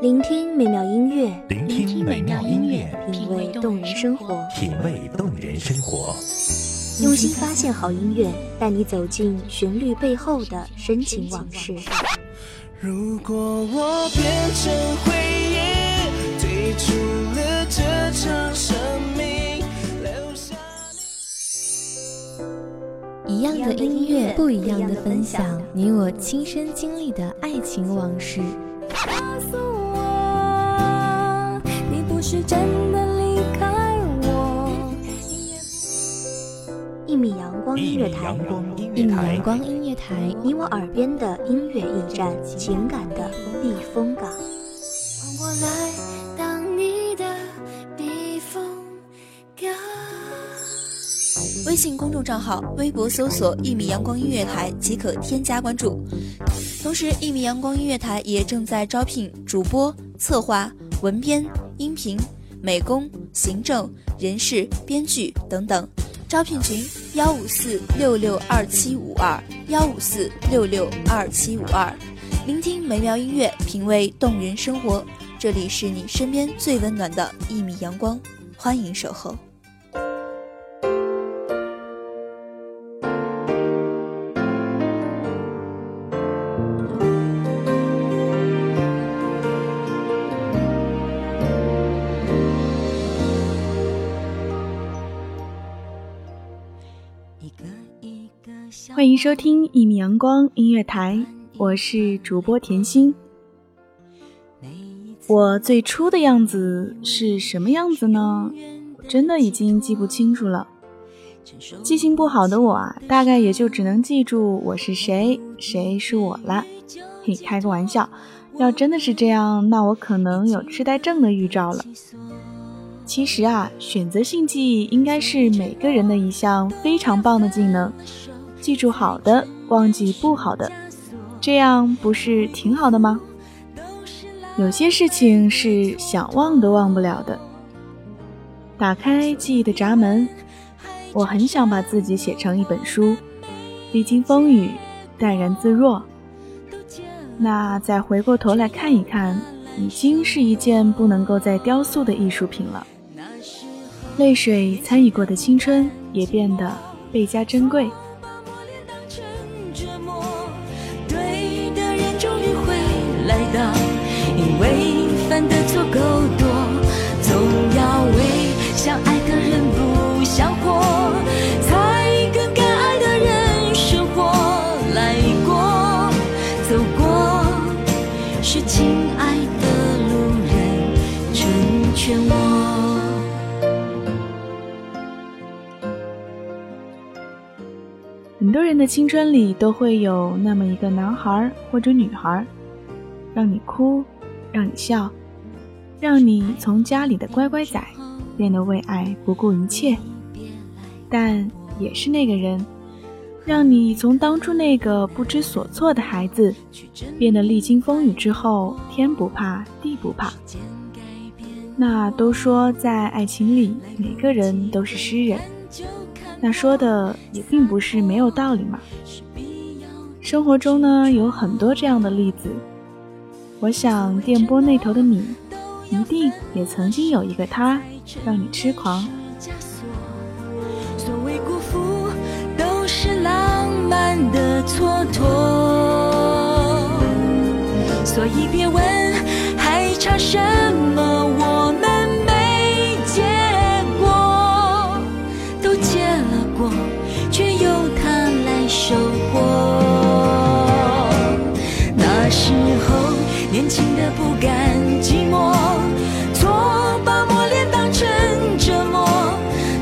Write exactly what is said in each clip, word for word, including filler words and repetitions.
聆听美妙音乐，聆听美妙音乐，品味动人生活，品味动人生活。用心发现好音乐，带你走进旋律背后的深情往事。如果我变成回忆，退出了这场生命，留下一样的音乐，不一样的分享，你我亲身经历的爱情往事。是真的离开我。一米阳光音乐台，一米阳光音乐台，你我耳边的音乐驿站，情感的避风港。换我来当你的避风港。微信公众账号、微博搜索“一米阳光音乐台”即可添加关注。同时，一米阳光音乐台也正在招聘主播、策划、文编、音频、美工、行政、人事、编剧等等，招聘群幺五四六六二七五二幺五四六六二七五二。聆听美妙音乐，品味动人生活，这里是你身边最温暖的一米阳光，欢迎守候。欢迎收听一米阳光音乐台，我是主播甜心。我最初的样子是什么样子呢？真的已经记不清楚了。记性不好的我啊，大概也就只能记住我是谁，谁是我了。嘿，开个玩笑，要真的是这样，那我可能有痴呆症的预兆了。其实啊，选择性记忆应该是每个人的一项非常棒的技能。记住好的，忘记不好的，这样不是挺好的吗？有些事情是想忘都忘不了的。打开记忆的闸门，我很想把自己写成一本书，历经风雨，淡然自若。那再回过头来看一看，已经是一件不能够再雕塑的艺术品了。泪水参与过的青春，也变得倍加珍贵。因为犯的错够多，总要为想爱的人不想活，才跟该爱的人生活来过走过，是亲爱的路人成全我。很多人的青春里都会有那么一个男孩或者女孩，让你哭，让你笑，让你从家里的乖乖仔变得为爱不顾一切，但也是那个人，让你从当初那个不知所措的孩子，变得历经风雨之后，天不怕地不怕。那都说在爱情里每个人都是诗人，那说的也并不是没有道理嘛。生活中呢，有很多这样的例子。我想电波那头的你，一定也曾经有一个他，让你痴狂。所谓辜负，都是浪漫的蹉跎。所以别问还差什么，我们没结果，都结了果，却由他来收获。那时候年轻的不甘寂寞，错把磨练当成折磨，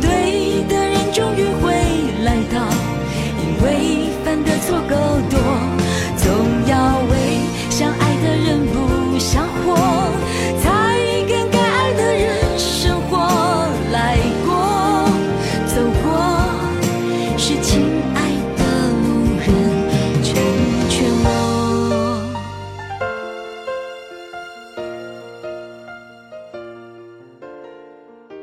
对的人终于会来到，因为犯的错够多，总要为想爱的人不想活，才跟该爱的人生活来过走过，是亲爱的路人成全我。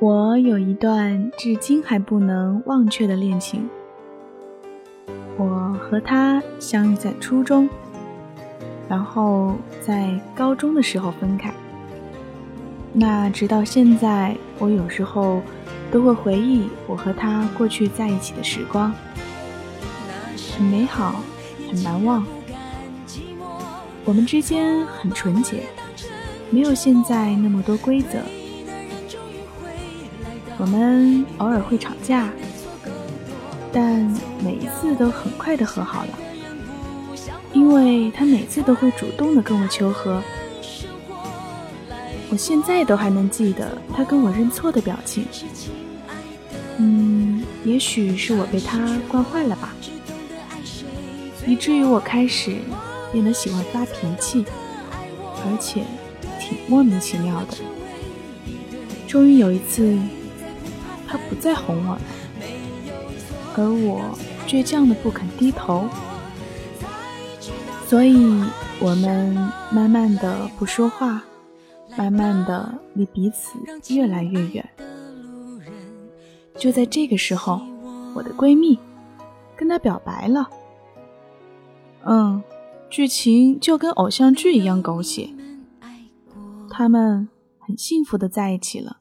我有一段至今还不能忘却的恋情，我和他相遇在初中，然后在高中的时候分开。那直到现在，我有时候都会回忆我和他过去在一起的时光，很美好，很难忘。我们之间很纯洁，没有现在那么多规则。我们偶尔会吵架，但每一次都很快的和好了，因为他每次都会主动的跟我求和。我现在都还能记得他跟我认错的表情。嗯，也许是我被他惯坏了吧，以至于我开始变得喜欢发脾气，而且挺莫名其妙的。终于有一次，他不再哄我了，而我倔强的不肯低头，所以我们慢慢的不说话，慢慢的离彼此越来越远。就在这个时候，我的闺蜜跟她表白了。嗯，剧情就跟偶像剧一样狗血，他们很幸福的在一起了。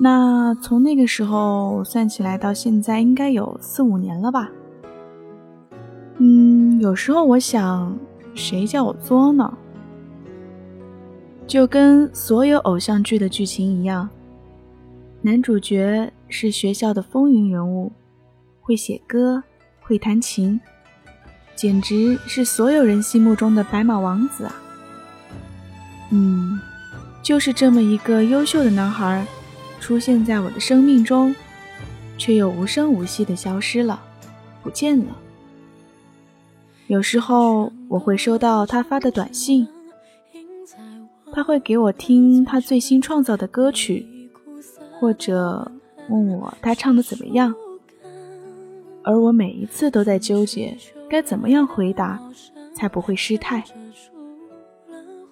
那从那个时候算起来到现在应该有四五年了吧。嗯，有时候我想，谁叫我作呢？就跟所有偶像剧的剧情一样，男主角是学校的风云人物，会写歌，会弹琴，简直是所有人心目中的白马王子啊。嗯，就是这么一个优秀的男孩出现在我的生命中，却又无声无息地消失了，不见了。有时候我会收到他发的短信，他会给我听他最新创造的歌曲，或者问我他唱得怎么样，而我每一次都在纠结该怎么样回答才不会失态。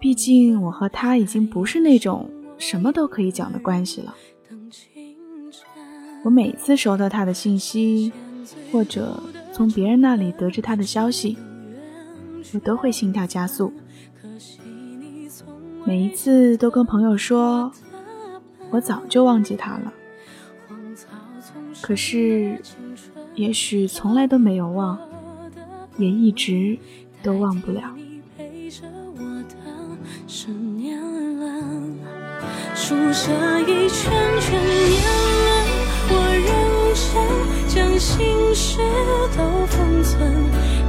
毕竟我和他已经不是那种什么都可以讲的关系了。我每次收到他的信息，或者从别人那里得知他的消息，我都会心跳加速。每一次都跟朋友说我早就忘记他了，可是也许从来都没有忘，也一直都忘不了。数着一圈圈年轮，我认真将心事都封存，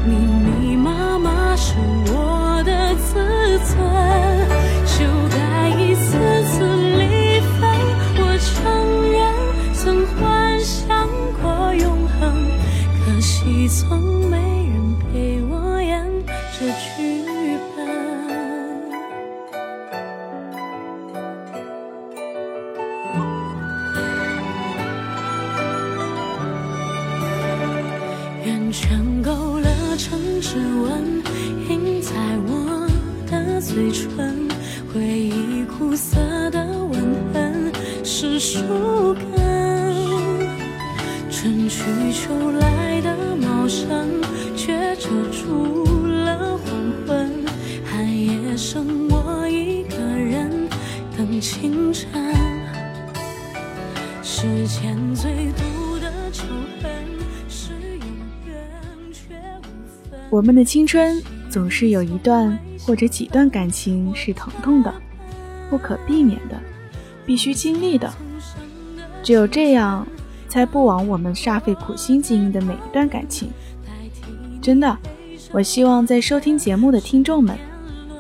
密密麻麻是我的自尊，就该一次次离分。我承认曾幻想过永恒，可惜从没人陪我演这剧本。圆圈勾勒成指纹，印在我的嘴唇，回忆苦涩的吻痕是树根，春去秋来的茂盛却遮住了黄昏，寒夜剩我一个人等清晨，世间最毒的仇恨是永远却无分。我们的青春总是有一段或者几段感情是疼痛的，不可避免的，必须经历的，只有这样才不枉我们煞费苦心经营的每一段感情。真的，我希望在收听节目的听众们，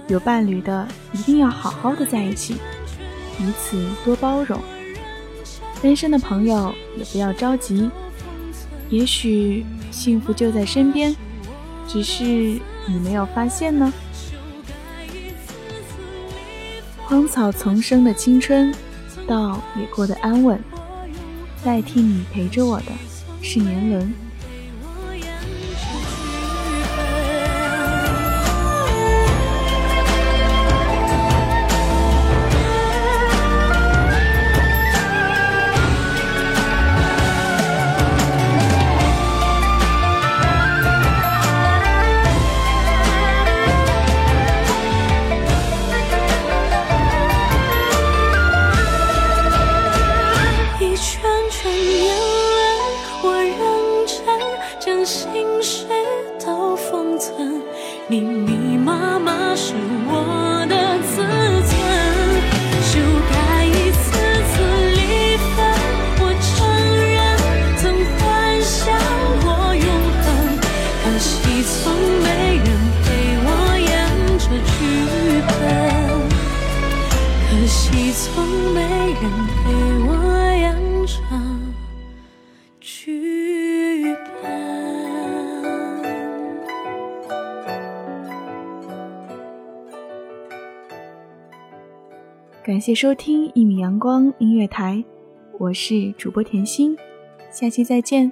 有伴侣的一定要好好的在一起，彼此多包容。单身的朋友也不要着急，也许幸福就在身边，只是你没有发现呢。荒草丛生的青春，倒也过得安稳。代替你陪着我的是年轮。密麻麻是我的自荐，修改一次次离分。我承认曾幻想过永恒，可惜从没人陪我演这剧本，可惜从没人陪我演这。 感谢收听一米阳光音乐台，我是主播甜心，下期再见。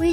微